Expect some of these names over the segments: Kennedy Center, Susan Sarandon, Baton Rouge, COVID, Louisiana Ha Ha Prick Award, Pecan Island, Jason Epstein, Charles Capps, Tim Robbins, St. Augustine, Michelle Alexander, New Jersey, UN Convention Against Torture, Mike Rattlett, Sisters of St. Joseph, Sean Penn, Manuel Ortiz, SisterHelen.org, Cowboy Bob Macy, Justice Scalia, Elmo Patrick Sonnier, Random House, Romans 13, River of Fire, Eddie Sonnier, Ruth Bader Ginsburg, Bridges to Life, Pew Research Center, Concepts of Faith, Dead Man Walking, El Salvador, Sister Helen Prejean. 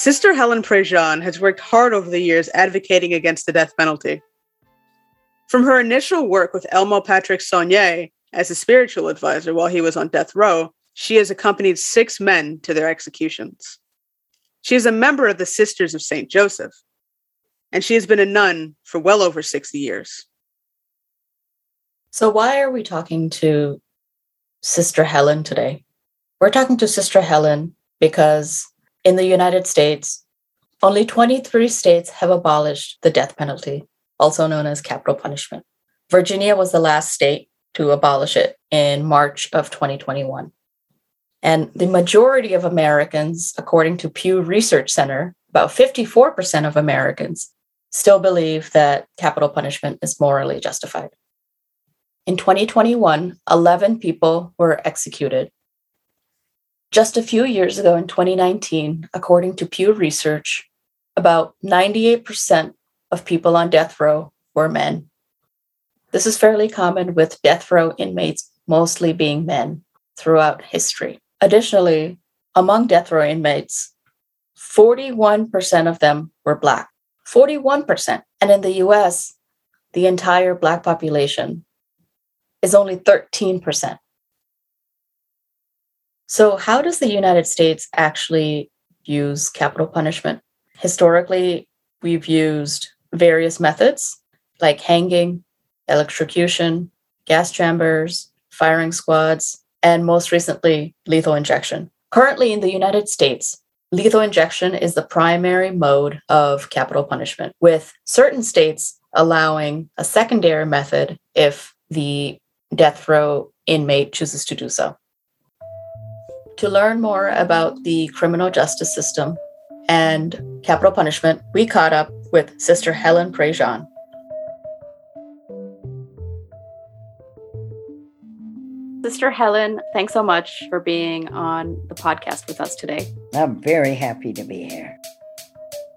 Sister Helen Prejean has worked hard over the years advocating against the death penalty. From her initial work with Elmo Patrick Sonnier as a spiritual advisor while he was on death row, she has accompanied 6 men to their executions. She is a member of the Sisters of St. Joseph, and she has been a nun for well over 60 years. So why are we talking to Sister Helen today? We're talking to Sister Helen because in the United States, only 23 states have abolished the death penalty, also known as capital punishment. Virginia was the last state to abolish it in March of 2021. And the majority of Americans, according to Pew Research Center, about 54% of Americans still believe that capital punishment is morally justified. In 2021, 11 people were executed. Just a few years ago in 2019, according to Pew Research, about 98% of people on death row were men. This is fairly common with death row inmates mostly being men throughout history. Additionally, among death row inmates, 41% of them were Black. 41%. And in the U.S., the entire Black population is only 13%. So how does the United States actually use capital punishment? Historically, we've used various methods like hanging, electrocution, gas chambers, firing squads, and most recently, lethal injection. Currently in the United States, lethal injection is the primary mode of capital punishment, with certain states allowing a secondary method if the death row inmate chooses to do so. To learn more about the criminal justice system and capital punishment, we caught up with Sister Helen Prejean. Sister Helen, thanks so much for being on the podcast with us today. I'm very happy to be here.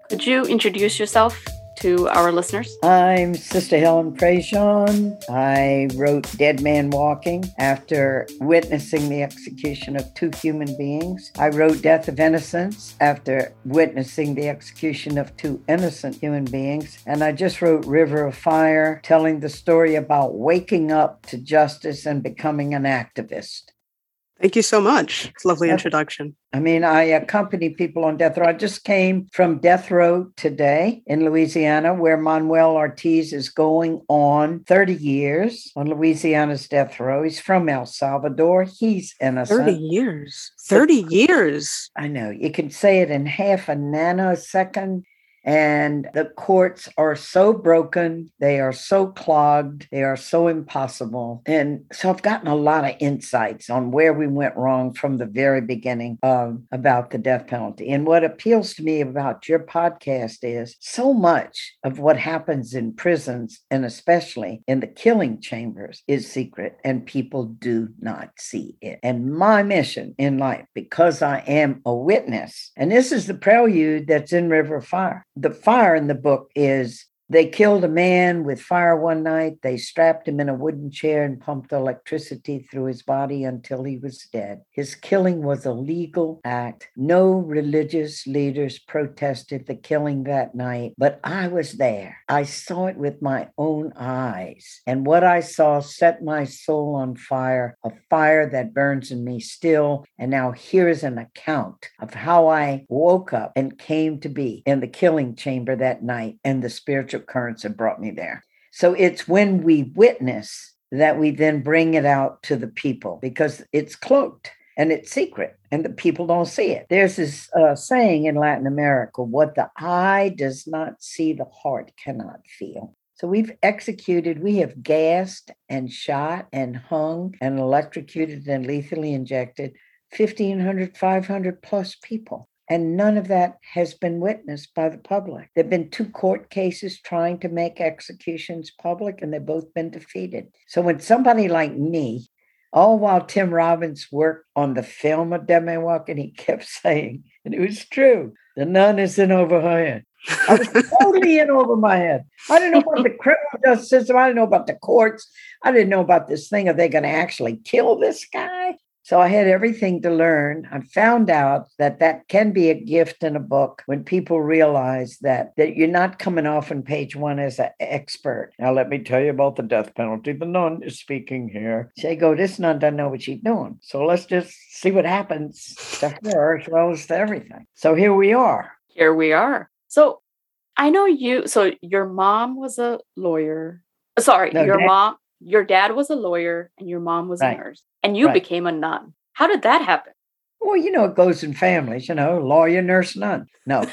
Could you introduce yourself to our listeners? I'm Sister Helen Prejean. I wrote Dead Man Walking after witnessing the execution of 2 human beings. I wrote Death of Innocence after witnessing the execution of 2 innocent human beings. And I just wrote River of Fire, telling the story about waking up to justice and becoming an activist. Thank you so much. It's a lovely introduction. I mean, I accompany people on death row. I just came from death row today in Louisiana, where Manuel Ortiz is going on 30 years on Louisiana's death row. He's from El Salvador. He's innocent. 30 years. 30 years. I know. You can say it in half a nanosecond. And the courts are so broken, they are so clogged, they are so impossible. And so I've gotten a lot of insights on where we went wrong from the very beginning about the death penalty. And what appeals to me about your podcast is so much of what happens in prisons, and especially in the killing chambers, is secret, and people do not see it. And my mission in life, because I am a witness, and this is the prelude that's in River of Fire. The fire in the book is they killed a man with fire one night. They strapped him in a wooden chair and pumped electricity through his body until he was dead. His killing was a legal act. No religious leaders protested the killing that night, but I was there. I saw it with my own eyes. And what I saw set my soul on fire, a fire that burns in me still. And now here's an account of how I woke up and came to be in the killing chamber that night, and the spiritual currents have brought me there. So it's when we witness that we then bring it out to the people, because it's cloaked and it's secret and the people don't see it. There's this saying in Latin America, what the eye does not see, the heart cannot feel. So we've executed, we have gassed and shot and hung and electrocuted and lethally injected 1,500, 500 plus people. And none of that has been witnessed by the public. There have been 2 court cases trying to make executions public, and they've both been defeated. So when somebody like me, all while Tim Robbins worked on the film of Dead Man Walking, he kept saying, and it was true, the nun is in over her head. I was totally in over my head. I didn't know about the criminal justice system. I didn't know about the courts. I didn't know about this thing. Are they going to actually kill this guy? So I had everything to learn. I found out that that can be a gift in a book when people realize that you're not coming off on page one as an expert. Now, let me tell you about the death penalty. The nun is speaking here. They go, this nun doesn't know what she's doing. So let's just see what happens to her as well as to everything. So here we are. Here we are. So I know you. So your mom was a lawyer. Sorry, no, your dad was a lawyer and your mom was a nurse. And you became a nun. How did that happen? Well, you know, it goes in families, you know, lawyer, nurse, nun. No.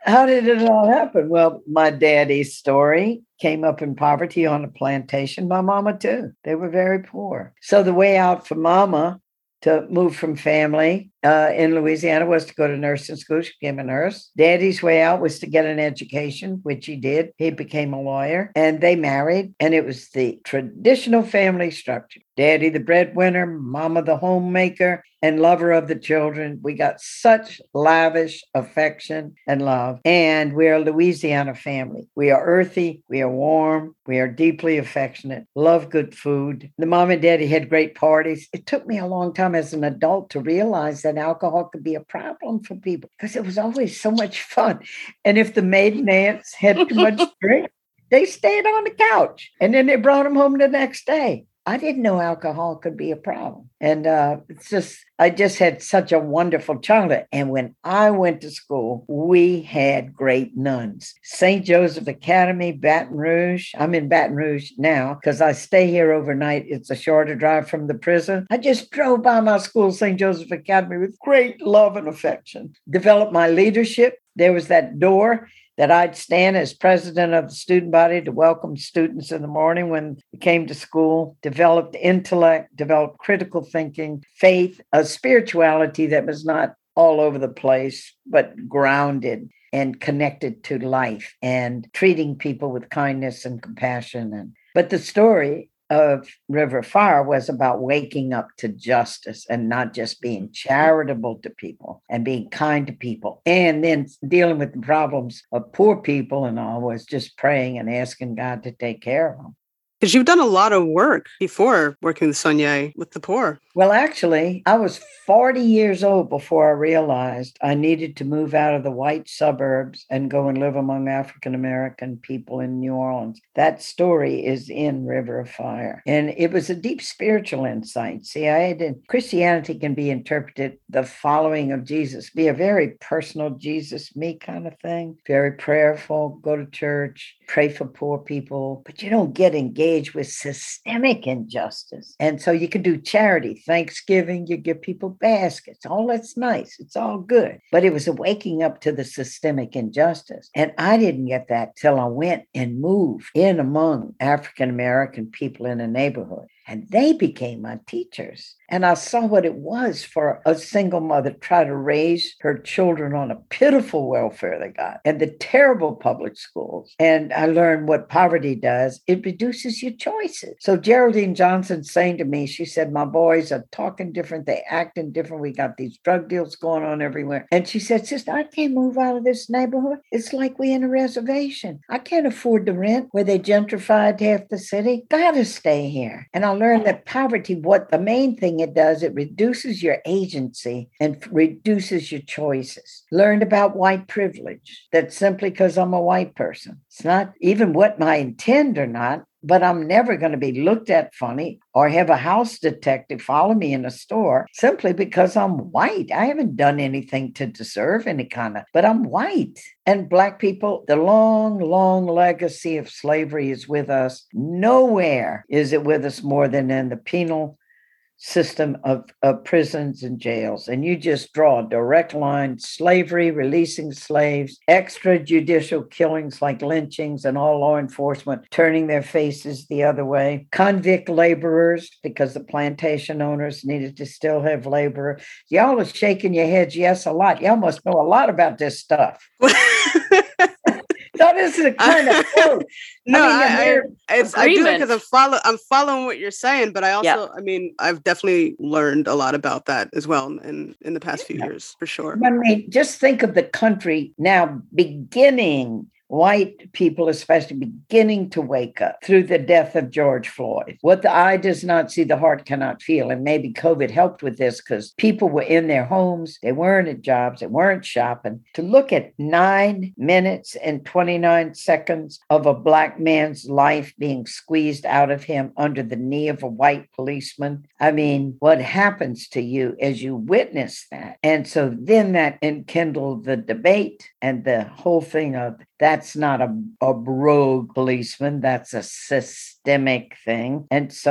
How did it all happen? Well, my daddy's story came up in poverty on a plantation. My mama, too. They were very poor. So the way out for mama to move from family in Louisiana was to go to nursing school. She became a nurse. Daddy's way out was to get an education, which he did. He became a lawyer, and they married, and it was the traditional family structure. Daddy, the breadwinner, mama, the homemaker, and lover of the children. We got such lavish affection and love, and we're a Louisiana family. We are earthy, we are warm, we are deeply affectionate, love good food. The mom and daddy had great parties. It took me a long time as an adult to realize that alcohol could be a problem for people because it was always so much fun. And if the maiden aunts had too much drink, they stayed on the couch, and then they brought them home the next day. I didn't know alcohol could be a problem. And I just had such a wonderful childhood. And when I went to school, we had great nuns. St. Joseph Academy, Baton Rouge. I'm in Baton Rouge now because I stay here overnight. It's a shorter drive from the prison. I just drove by my school, St. Joseph Academy, with great love and affection. Developed my leadership. There was that door that I'd stand as president of the student body to welcome students in the morning when they came to school, developed intellect, developed critical thinking, faith, a spirituality that was not all over the place, but grounded and connected to life and treating people with kindness and compassion. But the story of River of Fire was about waking up to justice and not just being charitable to people and being kind to people, and then dealing with the problems of poor people and all was just praying and asking God to take care of them. Because you've done a lot of work before working with Sonnier with the poor. Well, actually, I was 40 years old before I realized I needed to move out of the white suburbs and go and live among African-American people in New Orleans. That story is in River of Fire. And it was a deep spiritual insight. See, Christianity can be interpreted the following of Jesus, be a very personal Jesus, me kind of thing, very prayerful, go to church, pray for poor people, but you don't get engaged with systemic injustice. And so you can do charity, Thanksgiving, you give people baskets, all that's nice, it's all good. But it was a waking up to the systemic injustice. And I didn't get that till I went and moved in among African-American people in a neighborhood. And they became my teachers. And I saw what it was for a single mother to try to raise her children on a pitiful welfare they got and the terrible public schools. And I learned what poverty does. It reduces your choices. So Geraldine Johnson saying to me, she said, my boys are talking different. They acting different. We got these drug deals going on everywhere. And she said, sister, I can't move out of this neighborhood. It's like we're in a reservation. I can't afford the rent where they gentrified half the city. Gotta stay here. And I learned that poverty, what the main thing it does, it reduces your agency and reduces your choices. Learned about white privilege, that simply because I'm a white person, it's not even what my intent or not, but I'm never going to be looked at funny or have a house detective follow me in a store simply because I'm white. I haven't done anything to deserve any kind of, but I'm white. And Black people, the long, long legacy of slavery is with us. Nowhere is it with us more than in the penal system of prisons and jails. And you just draw a direct line, slavery, releasing slaves, extrajudicial killings like lynchings and all law enforcement turning their faces the other way, convict laborers because the plantation owners needed to still have labor. Y'all are shaking your heads yes a lot. Y'all must know a lot about this stuff. So this is a kind of quote. No, I do it because I'm following what you're saying, but I also, I mean, I've definitely learned a lot about that as well in the past few years, for sure. I mean, just think of the country now beginning white people especially beginning to wake up through the death of George Floyd. What the eye does not see, the heart cannot feel. And maybe COVID helped with this because people were in their homes. They weren't at jobs. They weren't shopping. To look at 9 minutes and 29 seconds of a Black man's life being squeezed out of him under the knee of a white policeman. I mean, what happens to you as you witness that? And so then that enkindled the debate and the whole thing of that's not a rogue policeman. That's a systemic thing. And it's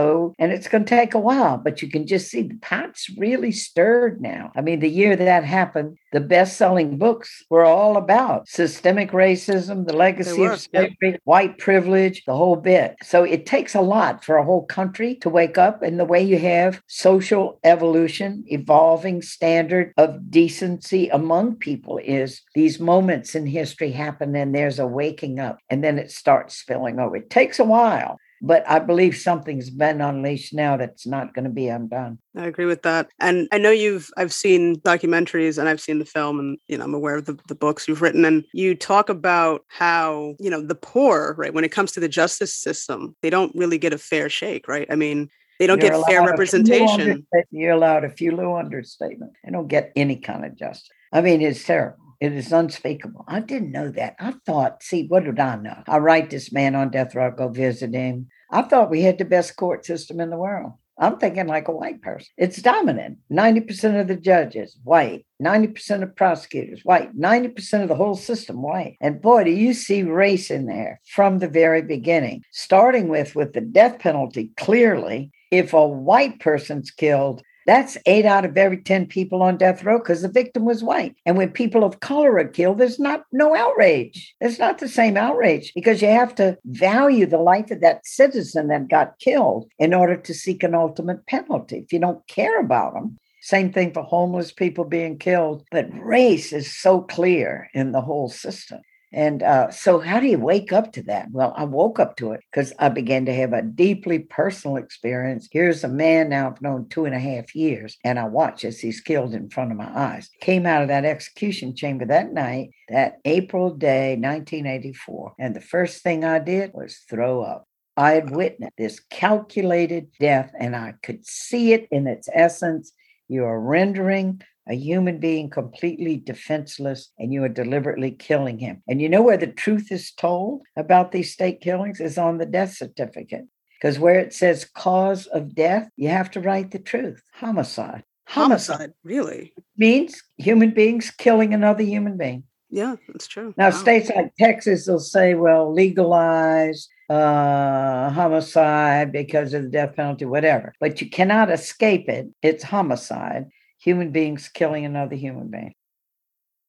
going to take a while, but you can just see the pot's really stirred now. I mean, the year that happened, the best-selling books were all about systemic racism, the legacy of slavery, white privilege, the whole bit. So it takes a lot for a whole country to wake up. And the way you have social evolution, evolving standard of decency among people is these moments in history happen and there's a waking up and then it starts spilling over. It takes a while. But I believe something's been unleashed now that's not going to be undone. I agree with that. And I know I've seen documentaries and I've seen the film and, you know, I'm aware of the books you've written. And you talk about how, you know, the poor, right, when it comes to the justice system, they don't really get a fair shake, right? I mean, they don't get fair representation. You're allowed a few little understatement. They don't get any kind of justice. I mean, it's terrible. It is unspeakable. I didn't know that. I thought, see, what did I know? I write this man on death row, go visit him. I thought we had the best court system in the world. I'm thinking like a white person. It's dominant. 90% of the judges, white. 90% of prosecutors, white. 90% of the whole system, white. And boy, do you see race in there from the very beginning. Starting with the death penalty, clearly, if a white person's killed, that's 8 out of every 10 people on death row because the victim was white. And when people of color are killed, there's no outrage. There's not the same outrage because you have to value the life of that citizen that got killed in order to seek an ultimate penalty. If you don't care about them, same thing for homeless people being killed. But race is so clear in the whole system. And so how do you wake up to that? Well, I woke up to it because I began to have a deeply personal experience. Here's a man now I've known 2.5 years, and I watch as he's killed in front of my eyes. Came out of that execution chamber that night, that April day, 1984. And the first thing I did was throw up. I had witnessed this calculated death, and I could see it in its essence. You are rendering a human being completely defenseless, and you are deliberately killing him. And you know where the truth is told about these state killings is on the death certificate. Because where it says cause of death, you have to write the truth. Homicide. Homicide, really? Means human beings killing another human being. Yeah, that's true. Now, wow. States like Texas will say, well, legalize homicide because of the death penalty, whatever. But you cannot escape it. It's homicide. Human beings killing another human being.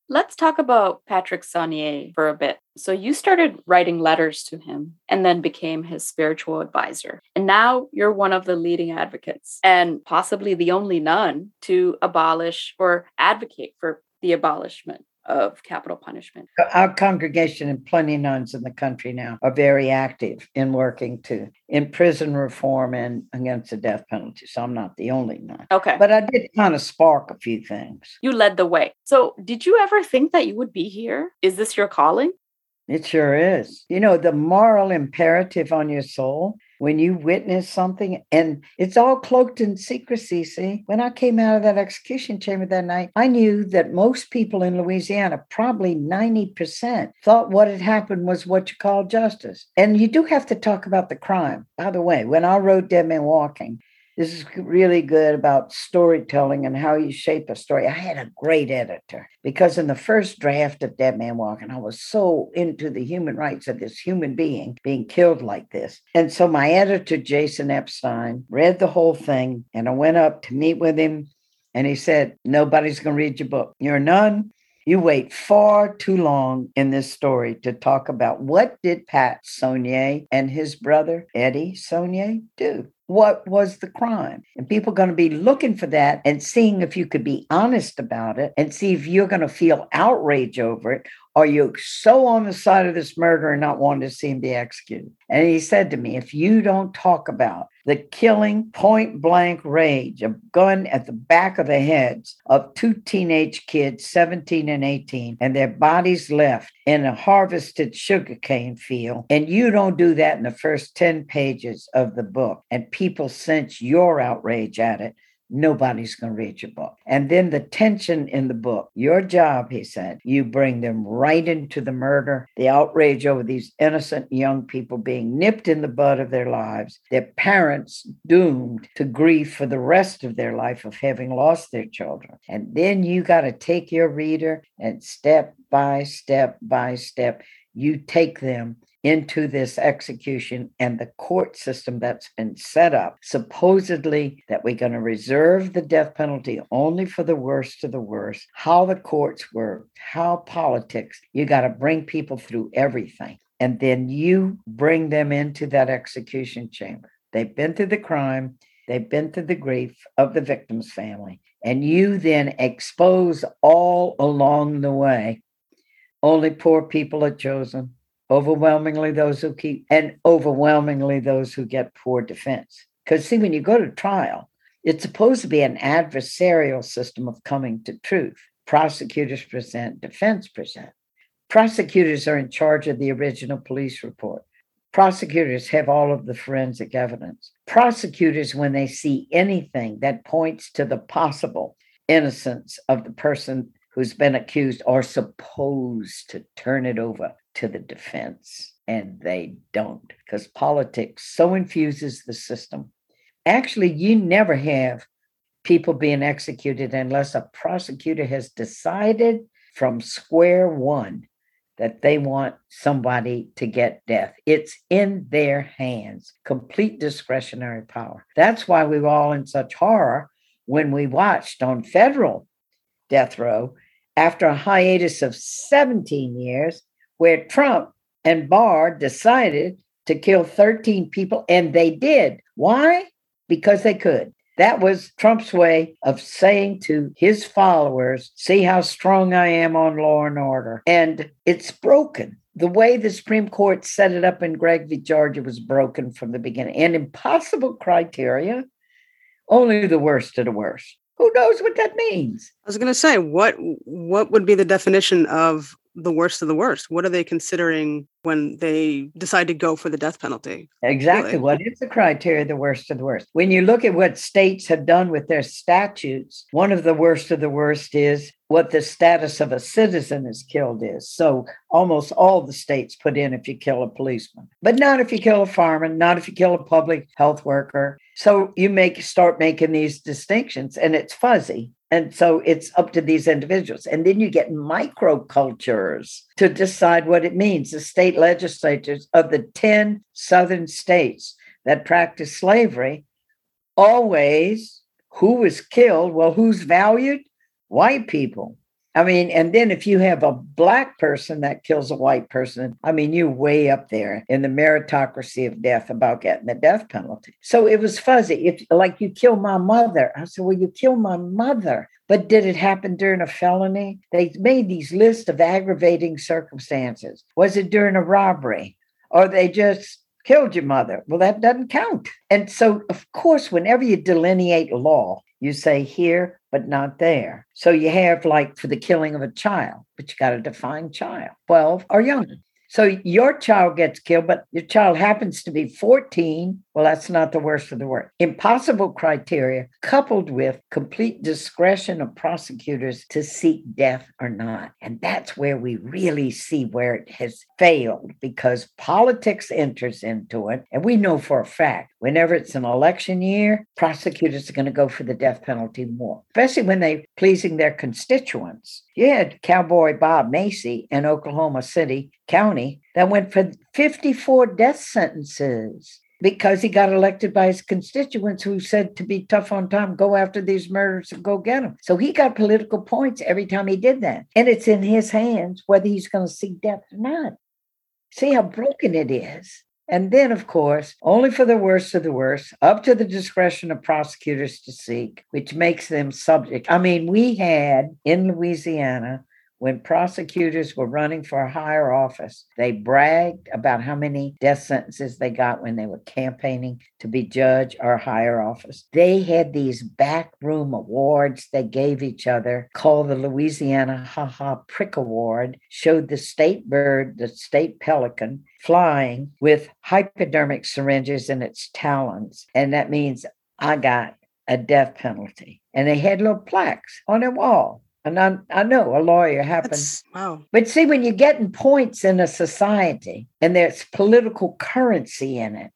Let's talk about Patrick Sonnier for a bit. So you started writing letters to him and then became his spiritual advisor. And now you're one of the leading advocates and possibly the only nun to abolish or advocate for the abolishment of capital punishment. Our congregation and plenty of nuns in the country now are very active in working in prison reform and against the death penalty. So I'm not the only nun. Okay. But I did kind of spark a few things. You led the way. So did you ever think that you would be here? Is this your calling? It sure is. You know, the moral imperative on your soul when you witness something, and it's all cloaked in secrecy, see? When I came out of that execution chamber that night, I knew that most people in Louisiana, probably 90%, thought what had happened was what you call justice. And you do have to talk about the crime. By the way, when I wrote Dead Man Walking, this is really good about storytelling and how you shape a story. I had a great editor because in the first draft of Dead Man Walking, I was so into the human rights of this human being being killed like this. And so my editor, Jason Epstein, read the whole thing and I went up to meet with him and he said, nobody's going to read your book. You're a nun. You wait far too long in this story to talk about what did Pat Sonnier and his brother, Eddie Sonnier, do? What was the crime? And people are going to be looking for that and seeing if you could be honest about it and see if you're going to feel outrage over it. Are you so on the side of this murderer and not wanting to see him be executed? And he said to me, if you don't talk about the killing, point-blank rage, a gun at the back of the heads of two teenage kids, 17 and 18, and their bodies left in a harvested sugarcane field. And you don't do that in the first 10 pages of the book. And people sense your outrage at it. Nobody's going to read your book. And then the tension in the book, your job, he said, you bring them right into the murder, the outrage over these innocent young people being nipped in the bud of their lives, their parents doomed to grief for the rest of their life of having lost their children. And then you got to take your reader and step by step by step, you take them into this execution and the court system that's been set up, supposedly that we're going to reserve the death penalty only for the worst of the worst, how the courts work, how politics, you got to bring people through everything. And then you bring them into that execution chamber. They've been through the crime. They've been through the grief of the victim's family. And you then expose all along the way. Only poor people are chosen. Overwhelmingly those who keep, and overwhelmingly those who get poor defense. Because see, when you go to trial, it's supposed to be an adversarial system of coming to truth. Prosecutors present, defense present. Prosecutors are in charge of the original police report. Prosecutors have all of the forensic evidence. Prosecutors, when they see anything that points to the possible innocence of the person who's been accused, are supposed to turn it over to the defense, and they don't, because politics so infuses the system. Actually, you never have people being executed unless a prosecutor has decided from square one that they want somebody to get death. It's in their hands, complete discretionary power. That's why we were all in such horror when we watched on federal death row after a hiatus of 17 years, where Trump and Barr decided to kill 13 people, and they did. Why? Because they could. That was Trump's way of saying to his followers, see how strong I am on law and order. And it's broken. The way the Supreme Court set it up in Gregg v. Georgia was broken from the beginning. And impossible criteria, only the worst of the worst. Who knows what that means? I was going to say, what would be the definition of the worst of the worst? What are they considering when they decide to go for the death penalty? Exactly. Really? What is the criteria, the worst of the worst? When you look at what states have done with their statutes, one of the worst is what the status of a citizen is killed is. So almost all the states put in if you kill a policeman, but not if you kill a farmer, not if you kill a public health worker. So you start making these distinctions, and it's fuzzy. And so it's up to these individuals. And then you get microcultures to decide what it means. The state legislatures of the 10 southern states that practice slavery, always who was killed, well, who's valued? White people. I mean, and then if you have a black person that kills a white person, I mean, you're way up there in the meritocracy of death about getting the death penalty. So it was fuzzy. If, like, you kill my mother. I said, well, you kill my mother. But did it happen during a felony? They made these lists of aggravating circumstances. Was it during a robbery? Or they just killed your mother? Well, that doesn't count. And so, of course, whenever you delineate law, you say here, but not there. So you have, like, for the killing of a child, but you got to define child, 12 or younger. So your child gets killed, but your child happens to be 14. Well, that's not the worst of the worst. Impossible criteria coupled with complete discretion of prosecutors to seek death or not. And that's where we really see where it has failed, because politics enters into it. And we know for a fact, whenever it's an election year, prosecutors are going to go for the death penalty more, especially when they're pleasing their constituents. You had Cowboy Bob Macy in Oklahoma City County that went for 54 death sentences because he got elected by his constituents who said to be tough on time, go after these murderers and go get them. So he got political points every time he did that. And it's in his hands whether he's going to seek death or not. See how broken it is. And then, of course, only for the worst of the worst, up to the discretion of prosecutors to seek, which makes them subject. I mean, we had in Louisiana, When prosecutors were running for a higher office, they bragged about how many death sentences they got when they were campaigning to be judge or higher office. They had these backroom awards they gave each other called the Louisiana Ha Ha Prick Award, showed the state bird, the state pelican, flying with hypodermic syringes in its talons. And that means I got a death penalty. And they had little plaques on their wall. And I know a lawyer happens. Wow. But see, when you're getting points in a society and there's political currency in it,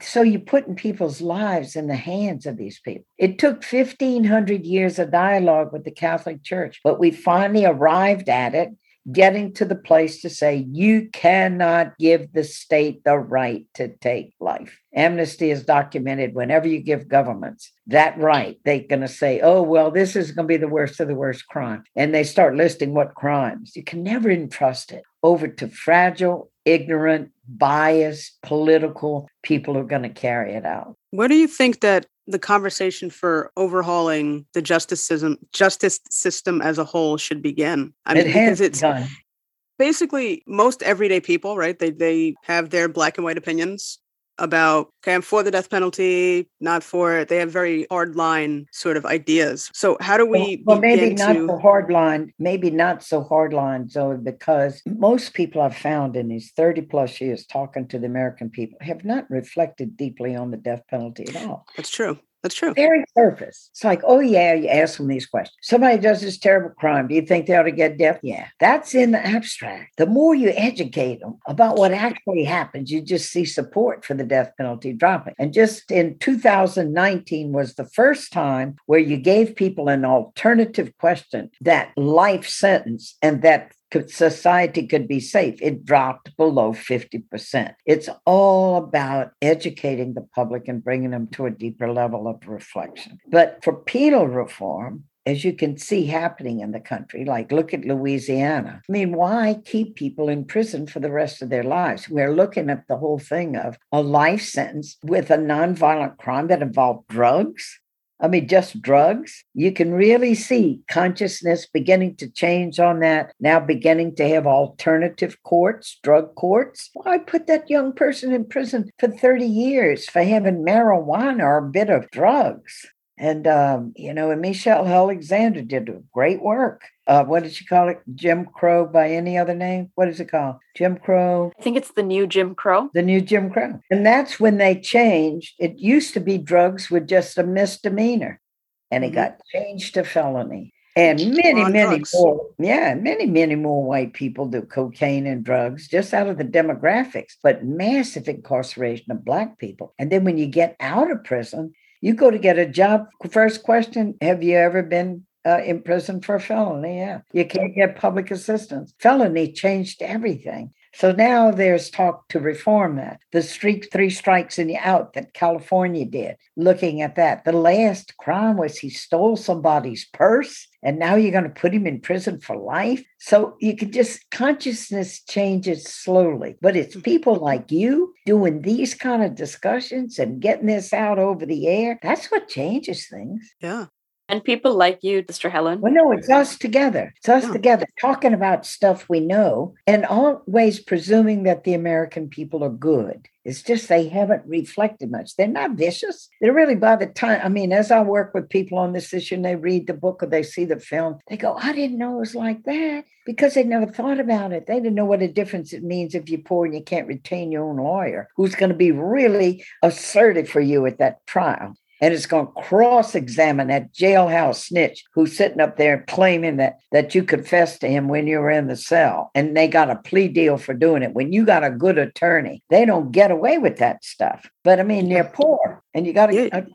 so you're putting people's lives in the hands of these people. It took 1,500 years of dialogue with the Catholic Church, but we finally arrived at it, getting to the place to say, you cannot give the state the right to take life. Amnesty is documented whenever you give governments that right, they're going to say, oh, well, this is going to be the worst of the worst crime. And they start listing what crimes. You can never entrust it over to fragile, ignorant, biased, political people who are going to carry it out. Where do you think that the conversation for overhauling the justice system as a whole should begin? I mean, because it's done. Basically most everyday people, right? They have their black and white opinions about, okay, I'm for the death penalty, not for it. They have very hard line sort of ideas. So how do we maybe not so hard line, Zoe, because most people I've found in these 30 plus years talking to the American people have not reflected deeply on the death penalty at all. That's true. Very surface. It's like, oh yeah, you ask them these questions. Somebody does this terrible crime. Do you think they ought to get death? Yeah. That's in the abstract. The more you educate them about what actually happens, you just see support for the death penalty dropping. And just in 2019 was the first time where you gave people an alternative question, that life sentence, and that society could be safe. It dropped below 50%. It's all about educating the public and bringing them to a deeper level of reflection. But for penal reform, as you can see happening in the country, like look at Louisiana. I mean, why keep people in prison for the rest of their lives? We're looking at the whole thing of a life sentence with a nonviolent crime that involved drugs. I mean, just drugs. You can really see consciousness beginning to change on that, now beginning to have alternative courts, drug courts. Why put that young person in prison for 30 years for having marijuana or a bit of drugs? And, and Michelle Alexander did great work. What did she call it? Jim Crow by any other name? What is it called? Jim Crow. I think it's the new Jim Crow. The new Jim Crow. And that's when they changed. It used to be drugs with just a misdemeanor. And it got changed to felony. And many more white people do cocaine and drugs just out of the demographics, but massive incarceration of black people. And then when you get out of prison, you go to get a job. First question, have you ever been in prison for a felony? Yeah. You can't get public assistance. Felony changed everything. So now there's talk to reform that. The three strikes and you're out that California did, looking at that. The last crime was he stole somebody's purse, and now you're going to put him in prison for life. So you can just, consciousness changes slowly. But it's people like you doing these kind of discussions and getting this out over the air. That's what changes things. Yeah. And people like you, Sister Helen. Well, no, it's us together. It's us together talking about stuff we know and always presuming that the American people are good. It's just they haven't reflected much. They're not vicious. They're really, by the time, I mean, as I work with people on this issue and they read the book or they see the film, they go, I didn't know it was like that, because they never thought about it. They didn't know what a difference it means if you're poor and you can't retain your own lawyer who's going to be really assertive for you at that trial. And it's going to cross-examine that jailhouse snitch who's sitting up there claiming that you confessed to him when you were in the cell. And they got a plea deal for doing it. When you got a good attorney, they don't get away with that stuff. But, I mean, they're poor. And you got to...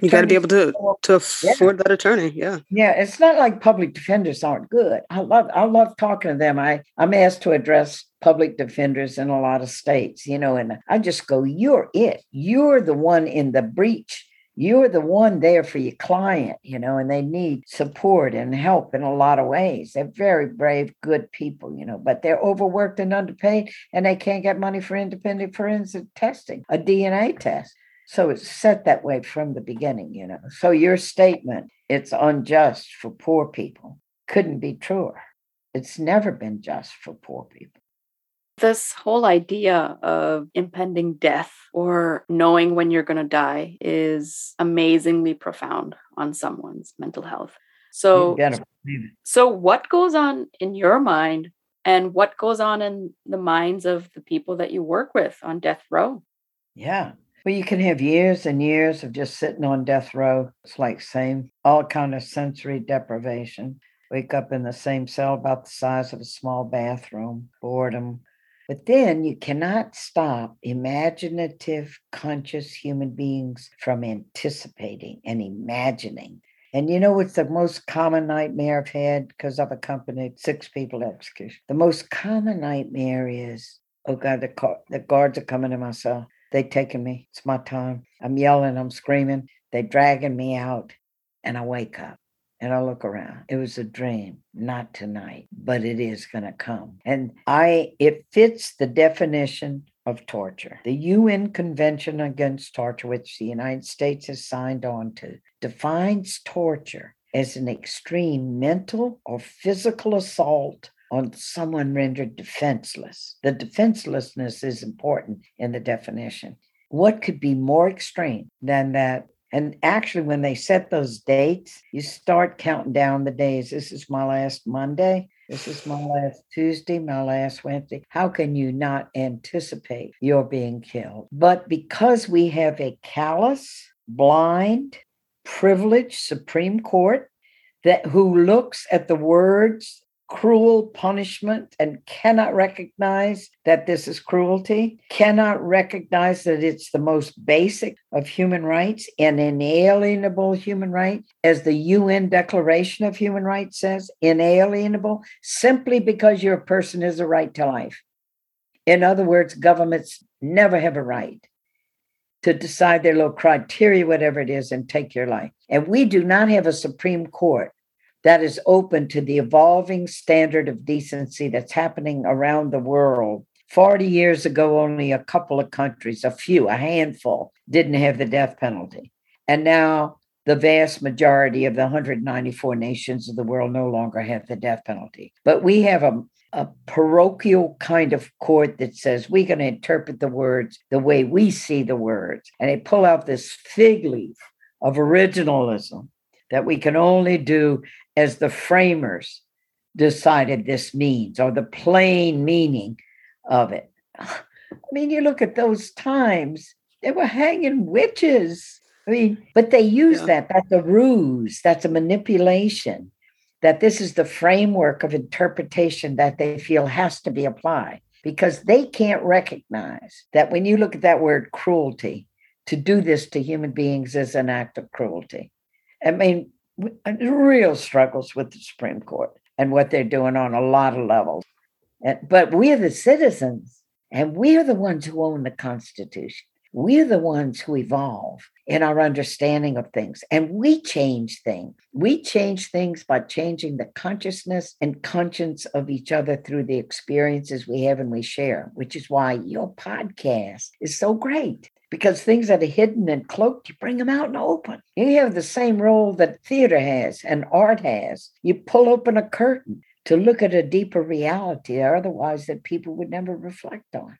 You got to be able to afford that attorney. Yeah. Yeah. It's not like public defenders aren't good. I love talking to them. I'm asked to address public defenders in a lot of states, and I just go, you're it. You're the one in the breach. You're the one there for your client, and they need support and help in a lot of ways. They're very brave, good people, but they're overworked and underpaid, and they can't get money for independent forensic testing, a DNA test. So it's set that way from the beginning, So your statement, it's unjust for poor people, couldn't be truer. It's never been just for poor people. This whole idea of impending death or knowing when you're going to die is amazingly profound on someone's mental health. So what goes on in your mind and what goes on in the minds of the people that you work with on death row? Yeah. Well, you can have years and years of just sitting on death row. It's like same, all kind of sensory deprivation. Wake up in the same cell about the size of a small bathroom, boredom. But then you cannot stop imaginative, conscious human beings from anticipating and imagining. And you know what's the most common nightmare I've had, because I've accompanied 6 people to execution? The most common nightmare is, oh God, the guards are coming to my cell. They're taking me. It's my time. I'm yelling. I'm screaming. They're dragging me out. And I wake up. And I look around. It was a dream, not tonight, but it is going to come. And it fits the definition of torture. The UN Convention Against Torture, which the United States has signed on to, defines torture as an extreme mental or physical assault on someone rendered defenseless. The defenselessness is important in the definition. What could be more extreme than that? And actually, when they set those dates, you start counting down the days. This is my last Monday. This is my last Tuesday, my last Wednesday. How can you not anticipate you're being killed? But because we have a callous, blind, privileged Supreme Court who looks at the words cruel punishment and cannot recognize that this is cruelty, cannot recognize that it's the most basic of human rights, an inalienable human right, as the UN Declaration of Human Rights says, inalienable, simply because you're a person is a right to life. In other words, governments never have a right to decide their little criteria, whatever it is, and take your life. And we do not have a Supreme Court that is open to the evolving standard of decency that's happening around the world. 40 years ago, only a couple of countries, a handful, didn't have the death penalty. And now the vast majority of the 194 nations of the world no longer have the death penalty. But we have a parochial kind of court that says, we're going to interpret the words the way we see the words. And they pull out this fig leaf of originalism that we can only do as the framers decided this means, or the plain meaning of it. I mean, you look at those times, they were hanging witches. I mean, but they use that. That's a ruse. That's a manipulation. That this is the framework of interpretation that they feel has to be applied, because they can't recognize that when you look at that word cruelty, to do this to human beings is an act of cruelty. I mean, real struggles with the Supreme Court and what they're doing on a lot of levels. But we are the citizens, and we are the ones who own the Constitution. We are the ones who evolve in our understanding of things, and we change things. We change things by changing the consciousness and conscience of each other through the experiences we have and we share, which is why your podcast is so great. Because things that are hidden and cloaked, you bring them out in the open. You have the same role that theater has and art has. You pull open a curtain to look at a deeper reality otherwise that people would never reflect on.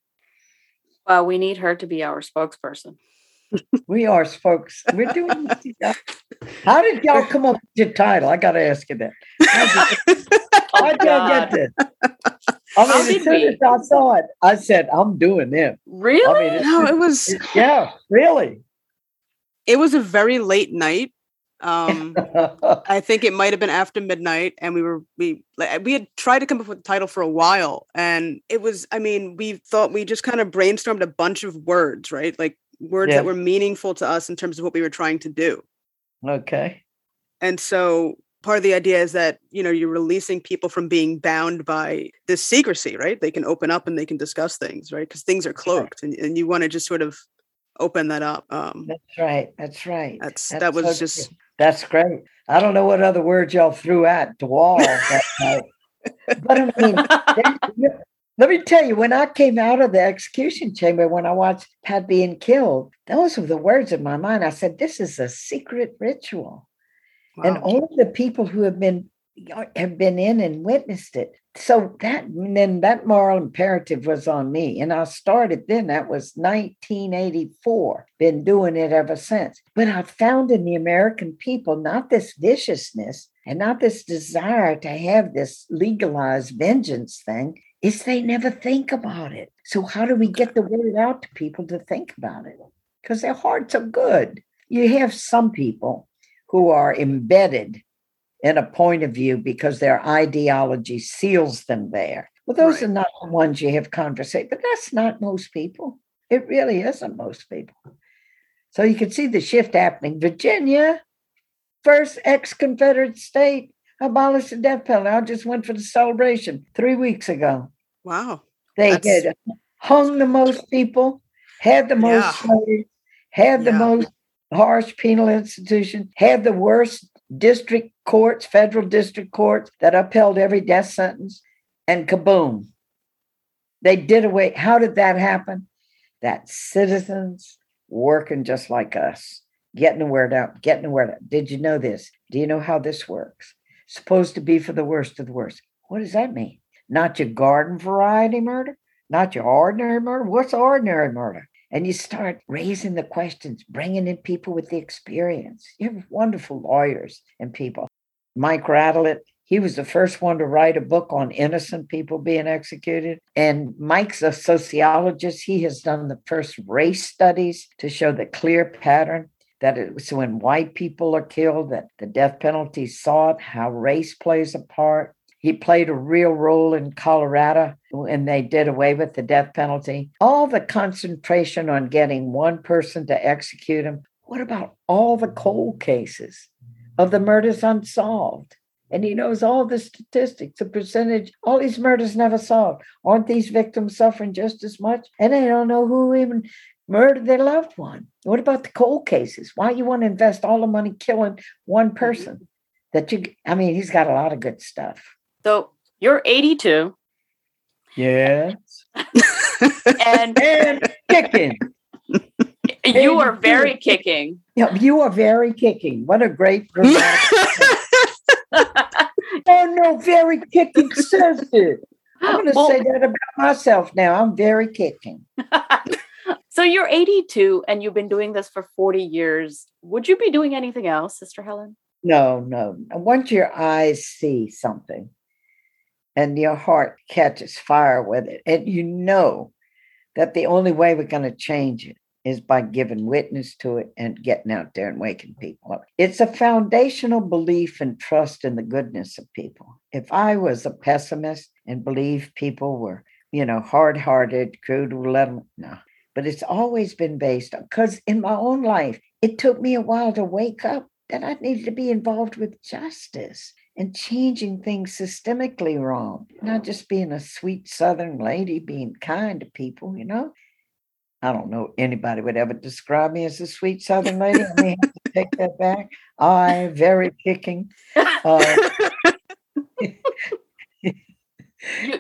Well, we need her to be our spokesperson. We are spokes. We're doing this together. How did y'all come up with your title? I got to ask you that. How'd y'all get this? I mean, as soon as I saw it, I said, I'm doing it. Really? I mean, really. It was a very late night. I think it might have been after midnight, and we had tried to come up with the title for a while, and it was, I mean, we thought we just kind of brainstormed a bunch of words, right? Like words that were meaningful to us in terms of what we were trying to do. Okay. And so part of the idea is that, you know, you're releasing people from being bound by this secrecy, right? They can open up and they can discuss things, right? Because things are cloaked, and you want to just sort of open that up. That's right. That's right. That's great. I don't know what other words y'all threw at the wall that night. But I mean, let me tell you, when I came out of the execution chamber, when I watched Pat being killed, those were the words in my mind. I said, this is a secret ritual. Wow. And only the people who have been in and witnessed it So that moral imperative was on me. And I started then, that was 1984, been doing it ever since. But I found in the American people, not this viciousness and not this desire to have this legalized vengeance thing, is they never think about it. So how do we get the word out to people to think about it? Because their hearts are good. You have some people who are embedded in a point of view because their ideology seals them there. Well, those are not the ones you have conversation, but that's not most people. It really isn't most people. So you can see the shift happening. Virginia, first ex-Confederate state, abolished the death penalty. I just went for the celebration 3 weeks ago. Wow. They had hung the most people, had the most slaves, had the most harsh penal institution, had the worst district courts, federal district courts that upheld every death sentence, and kaboom. They did away. How did that happen? That citizens working just like us, getting the word out, getting the word out. Did you know this? Do you know how this works? Supposed to be for the worst of the worst. What does that mean? Not your garden variety murder, not your ordinary murder. What's ordinary murder? And you start raising the questions, bringing in people with the experience. You have wonderful lawyers and people. Mike Rattlett, he was the first one to write a book on innocent people being executed. And Mike's a sociologist. He has done the first race studies to show the clear pattern that it was when white people are killed, that the death penalty sought, how race plays a part. He played a real role in Colorado when they did away with the death penalty. All the concentration on getting one person to execute him. What about all the cold cases of the murders unsolved? And he knows all the statistics, the percentage, all these murders never solved. Aren't these victims suffering just as much? And they don't know who even murdered their loved one. What about the cold cases? Why you want to invest all the money killing one person? He's got a lot of good stuff. So you're 82. Yes. and kicking. You are very kicking. Yeah, you are very kicking. What a great very kicking says it. I'm going to say that about myself now. I'm very kicking. So you're 82 and you've been doing this for 40 years. Would you be doing anything else, Sister Helen? No. Once your eyes see something, and your heart catches fire with it, and you know that the only way we're going to change it is by giving witness to it and getting out there and waking people up. It's a foundational belief and trust in the goodness of people. If I was a pessimist and believed people were, hard-hearted, crude, no. But it's always been based on, because in my own life, it took me a while to wake up that I needed to be involved with justice and changing things systemically wrong, not just being a sweet Southern lady, being kind to people, I don't know anybody would ever describe me as a sweet Southern lady. I may have to take that back. I very kicking. Anyway,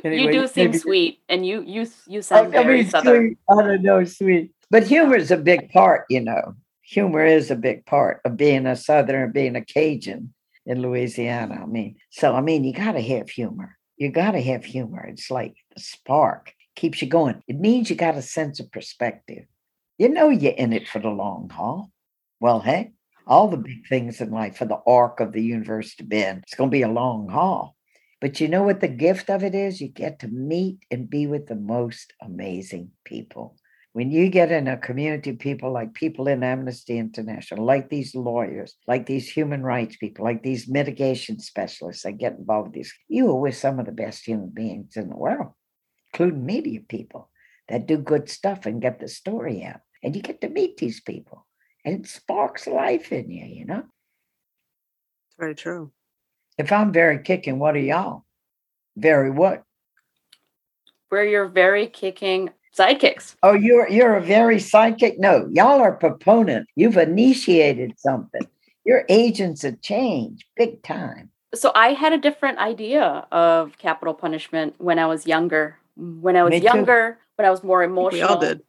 you do seem sweet, and you sound very Southern. Sweet. I don't know, sweet. But humor is a big part, Humor is a big part of being a Southerner, being a Cajun in Louisiana. You got to have humor. It's like a spark keeps you going. It means you got a sense of perspective. You're in it for the long haul. Well, hey, all the big things in life for the arc of the universe to bend, it's going to be a long haul. But you know what the gift of it is? You get to meet and be with the most amazing people. When you get in a community of people, like people in Amnesty International, like these lawyers, like these human rights people, like these mitigation specialists that get involved with these, you are with some of the best human beings in the world, including media people that do good stuff and get the story out. And you get to meet these people. And it sparks life in you, It's very true. If I'm very kicking, what are y'all? Very what? Where you're very kicking... sidekicks. Oh, you're a very sidekick? No, y'all are proponent. You've initiated something. You're agents of change, big time. So I had a different idea of capital punishment when I was younger. When I was more emotional. We all did.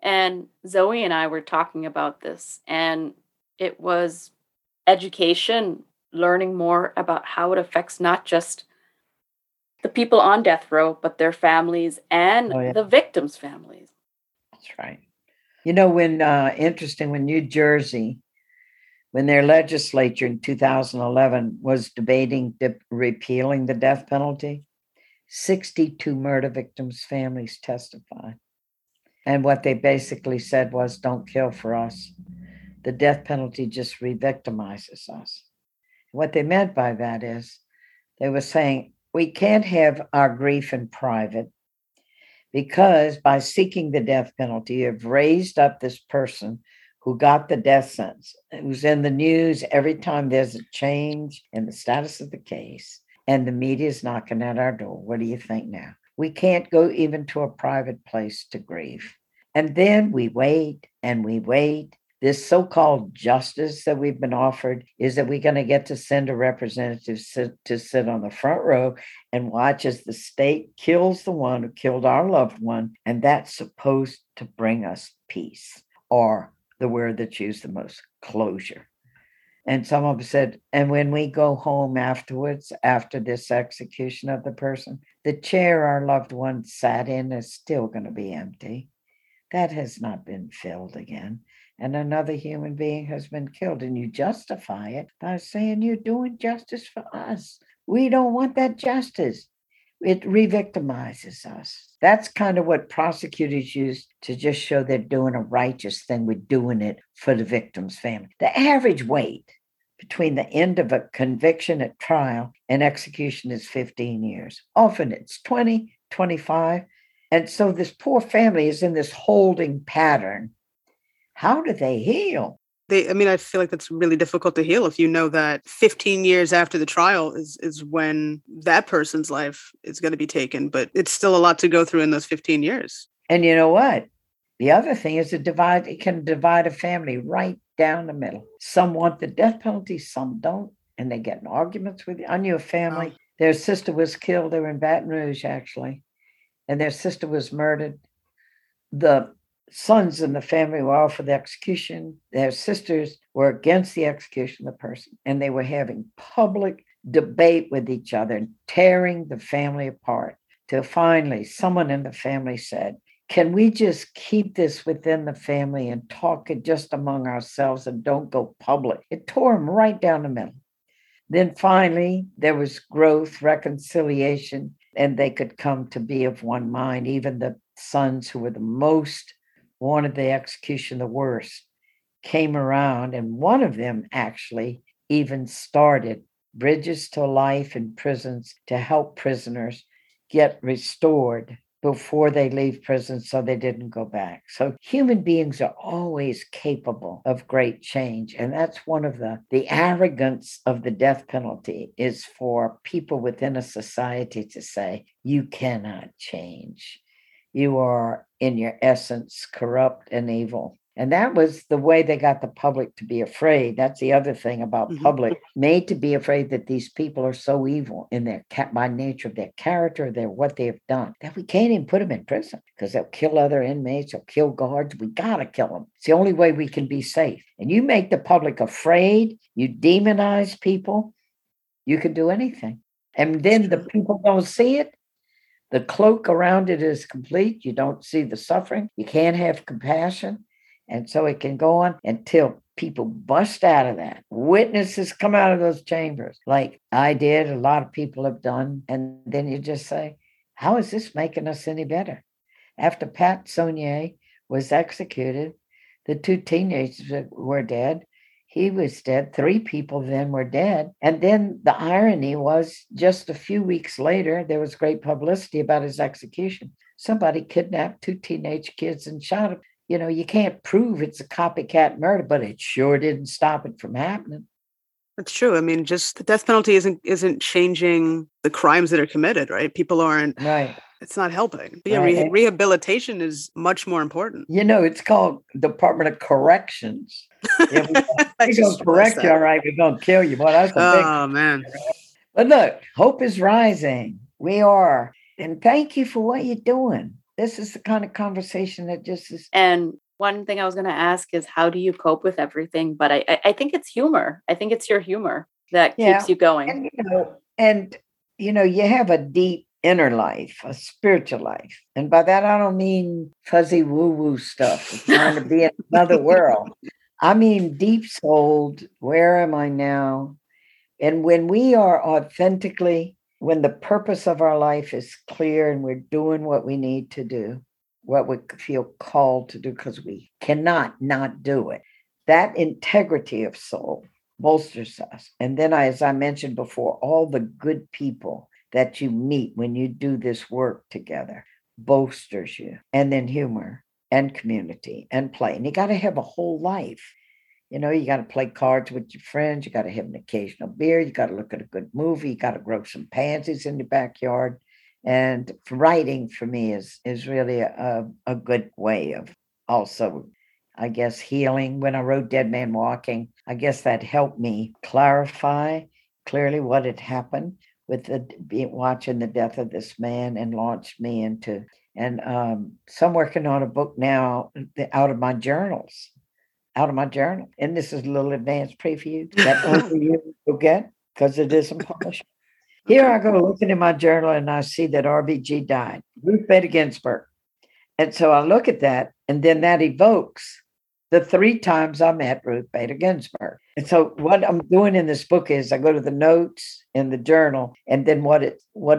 And Zoe and I were talking about this, and it was education, learning more about how it affects not just the people on death row, but their families and the victims' families. That's right. You know, when interesting, when New Jersey, when their legislature in 2011 was debating repealing the death penalty, 62 murder victims' families testified. And what they basically said was, don't kill for us. The death penalty just re-victimizes us. What they meant by that is they were saying, we can't have our grief in private, because by seeking the death penalty, you've raised up this person who got the death sentence, who's in the news every time there's a change in the status of the case, and the media's knocking at our door. What do you think now? We can't go even to a private place to grieve. And then we wait and we wait. This so-called justice that we've been offered is that we're going to get to send a representative to sit on the front row and watch as the state kills the one who killed our loved one, and that's supposed to bring us peace, or the word that's used the most, closure. And some of us said, and when we go home afterwards, after this execution of the person, the chair our loved one sat in is still going to be empty. That has not been filled again. And another human being has been killed, and you justify it by saying you're doing justice for us. We don't want that justice. It re-victimizes us. That's kind of what prosecutors use to just show they're doing a righteous thing. We're doing it for the victim's family. The average wait between the end of a conviction at trial and execution is 15 years. Often it's 20, 25. And so this poor family is in this holding pattern. How do they heal? I feel like that's really difficult to heal if you know that 15 years after the trial is when that person's life is going to be taken. But it's still a lot to go through in those 15 years. And you know what? The other thing is it can divide a family right down the middle. Some want the death penalty, some don't. And they get in arguments with you. I knew a family. Their sister was killed. They were in Baton Rouge, actually. And their sister was murdered. The sons in the family were all for the execution. Their sisters were against the execution of the person. And they were having public debate with each other and tearing the family apart. Till finally, someone in the family said, can we just keep this within the family and talk it just among ourselves and don't go public? It tore them right down the middle. Then finally, there was growth, reconciliation, and they could come to be of one mind. Even the sons who were the most wanted the execution the worst, came around, and one of them actually even started Bridges to Life in prisons to help prisoners get restored before they leave prison so they didn't go back. So human beings are always capable of great change, and that's one of the arrogance of the death penalty is for people within a society to say, you cannot change. You are, in your essence, corrupt and evil. And that was the way they got the public to be afraid. That's the other thing about public, made to be afraid that these people are so evil in their by nature of their character, their what they have done, that we can't even put them in prison because they'll kill other inmates, they'll kill guards. We got to kill them. It's the only way we can be safe. And you make the public afraid, you demonize people, you can do anything. And then the people don't see it. The cloak around it is complete. You don't see the suffering. You can't have compassion. And so it can go on until people bust out of that. Witnesses come out of those chambers like I did, a lot of people have done. And then you just say, how is this making us any better? After Pat Sonnier was executed, the two teenagers were dead. He was dead. Three people then were dead. And then the irony was just a few weeks later, there was great publicity about his execution. Somebody kidnapped two teenage kids and shot them. You know, you can't prove it's a copycat murder, but it sure didn't stop it from happening. That's true. I mean, just the death penalty isn't changing the crimes that are committed, right? People aren't. Right. It's not helping. Yeah, right. Rehabilitation is much more important. You know, it's called Department of Corrections. Yeah, we're going to correct you, all right? We're going to kill you. Boy, that's man. But look, hope is rising. We are. And thank you for what you're doing. This is the kind of conversation that just is. And one thing I was going to ask is, how do you cope with everything? But I think it's humor. I think it's your humor that keeps you going. And you know, you have a deep inner life, a spiritual life. And by that, I don't mean fuzzy woo-woo stuff, trying to be in another world. I mean deep-souled, where am I now? And when we are authentically, when the purpose of our life is clear and we're doing what we need to do, what we feel called to do, because we cannot not do it, that integrity of soul bolsters us. And then, as I mentioned before, all the good people that you meet when you do this work together bolsters you. And then humor and community and play. And you got to have a whole life. You know, you got to play cards with your friends. You got to have an occasional beer. You got to look at a good movie. You got to grow some pansies in the backyard. And writing for me is really a good way of also, I guess, healing. When I wrote Dead Man Walking, I guess that helped me clarify clearly what had happened with watching the death of this man, and launched me into, and so I'm working on a book now out of my journal. And this is a little advanced preview that only you will get because it isn't published. Here I go looking in my journal and I see that RBG died, Ruth Bader Ginsburg. And so I look at that, and then that evokes the three times I met Ruth Bader Ginsburg. And so what I'm doing in this book is I go to the notes in the journal and then what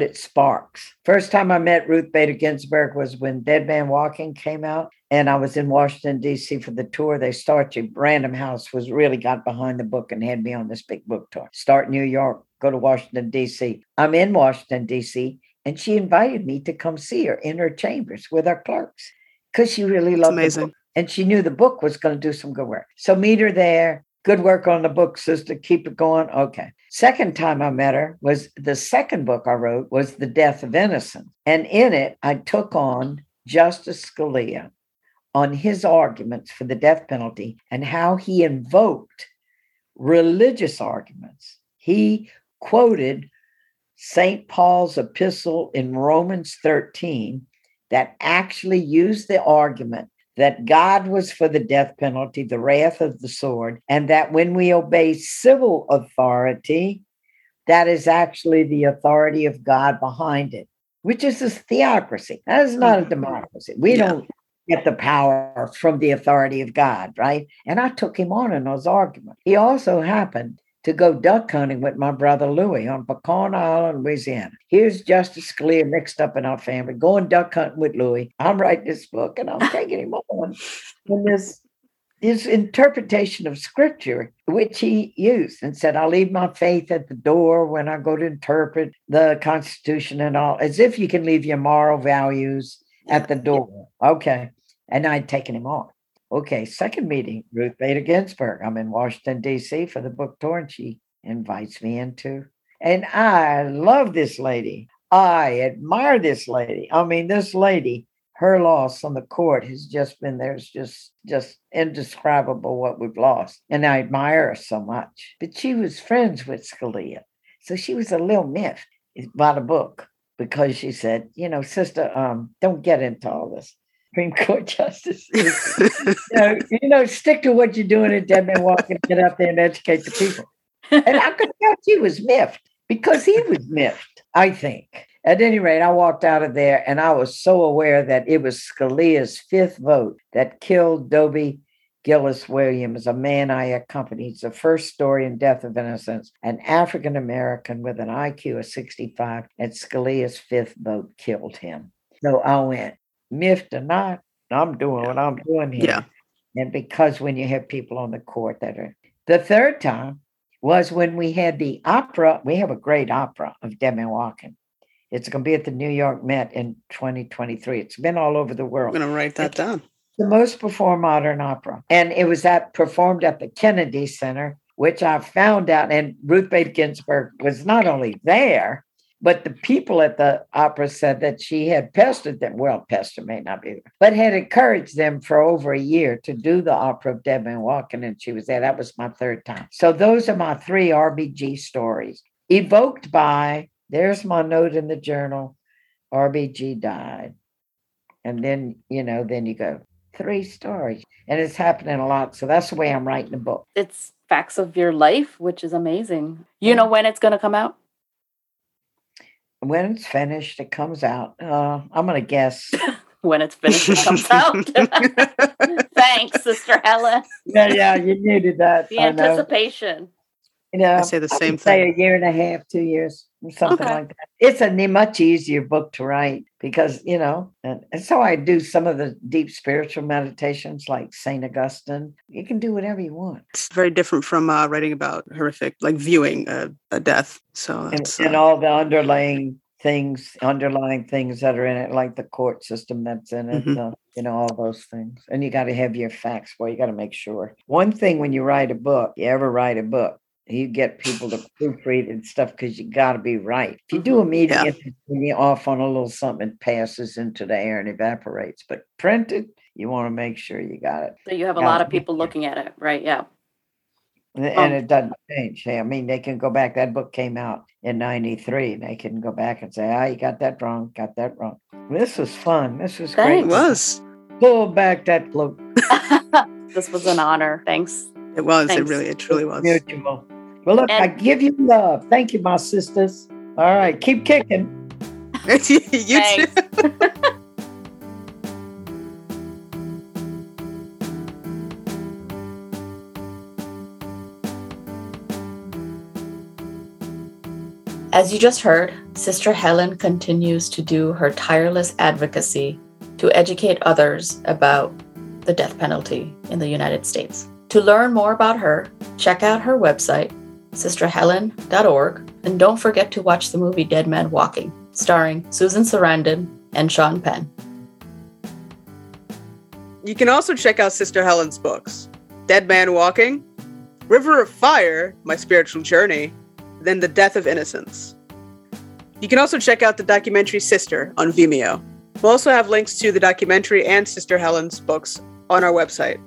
it sparks. First time I met Ruth Bader Ginsburg was when Dead Man Walking came out, and I was in Washington, D.C. for the tour. They started, Random House was really got behind the book and had me on this big book tour. Start New York, go to Washington, D.C. I'm in Washington, D.C., and she invited me to come see her in her chambers with our clerks because she really loved the book. And she knew the book was going to do some good work. So meet her there. Good work on the book, sister. Keep it going. Okay. Second time I met her was the second book I wrote was The Death of Innocence. And in it, I took on Justice Scalia on his arguments for the death penalty and how he invoked religious arguments. He quoted St. Paul's epistle in Romans 13 that actually used the argument that God was for the death penalty, the wrath of the sword, and that when we obey civil authority, that is actually the authority of God behind it, which is this theocracy. That is not a democracy. We don't get the power from the authority of God, right? And I took him on in those arguments. He also happened to go duck hunting with my brother Louie on Pecan Island, Louisiana. Here's Justice Scalia mixed up in our family, going duck hunting with Louie. I'm writing this book and I'm taking him on in this interpretation of scripture, which he used and said, I leave my faith at the door when I go to interpret the Constitution and all, as if you can leave your moral values at the door. Okay. And I'd taken him on. Okay, second meeting, Ruth Bader Ginsburg. I'm in Washington, D.C. for the book tour, and she invites me in too. And I love this lady. I admire this lady. I mean, this lady, her loss on the court has just been, there's just indescribable what we've lost. And I admire her so much. But she was friends with Scalia. So she was a little miffed by the book because she said, you know, sister, don't get into all this. Supreme Court justice. you know, stick to what you're doing at Dead Man Walking, get out there and educate the people. And I could tell she was miffed because he was miffed, I think. At any rate, I walked out of there and I was so aware that it was Scalia's fifth vote that killed Dobie Gillis-Williams, a man I accompanied. It's the first story in Death of Innocence, an African-American with an IQ of 65, and Scalia's fifth vote killed him. So I went, miffed or not, I'm doing what I'm doing here. Yeah. And because when you have people on the court that are... The third time was when we had the opera. We have a great opera of Dead Man Walking. It's going to be at the New York Met in 2023. It's been all over the world. I'm going to write that down. The most performed modern opera. And it was performed at the Kennedy Center, which I found out. And Ruth Bader Ginsburg was not only there, but the people at the opera said that she had pestered them. Well, pester may not be, but had encouraged them for over a year to do the opera of Dead Man Walking, and she was there. That was my third time. So those are my three RBG stories, evoked by, there's my note in the journal, RBG died. And then, you know, then you go, three stories. And it's happening a lot. So that's the way I'm writing the book. It's facts of your life, which is amazing. You know when it's going to come out? when it's finished, it comes out. I'm going to guess. When it's finished, it comes out. Thanks, Sister Helen. Yeah, you needed that. The anticipation. You know, I say the same thing. Say a year and a half, 2 years, something like that. It's a much easier book to write because, you know, and so I do some of the deep spiritual meditations like St. Augustine. You can do whatever you want. It's very different from writing about horrific, like viewing a death. So that's, and all the underlying things that are in it, like the court system that's in it, you know, all those things. And you got to have your facts. Well, you got to make sure. One thing when you write a book, you ever write a book, you get people to proofread and stuff because you got to be right. If you do a meeting, you're off on a little something, it passes into the air and evaporates. But printed, you want to make sure you got it. So you have a lot of people looking at it, right? Yeah. And it doesn't change. I mean, they can go back. That book came out in 93. They can go back and say, you got that wrong. This was fun. This was great. It was. Pull back that cloak. This was an honor. Thanks. It was. Thanks. It truly was. Beautiful. Well, look, I give you love. Thank you, my sisters. All right. Keep kicking. You too. As you just heard, Sister Helen continues to do her tireless advocacy to educate others about the death penalty in the United States. To learn more about her, check out her website, SisterHelen.org, and don't forget to watch the movie Dead Man Walking, starring Susan Sarandon and Sean Penn. You can also check out Sister Helen's books, Dead Man Walking, River of Fire, My Spiritual Journey, then The Death of Innocence. You can also check out the documentary Sister on Vimeo. We'll also have links to the documentary and Sister Helen's books on our website.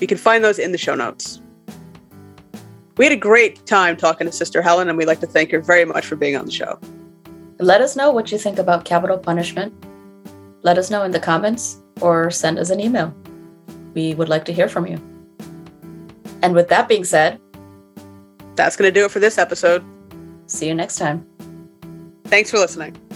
You can find those in the show notes. We had a great time talking to Sister Helen, and we'd like to thank her very much for being on the show. Let us know what you think about capital punishment. Let us know in the comments or send us an email. We would like to hear from you. And with that being said, that's going to do it for this episode. See you next time. Thanks for listening.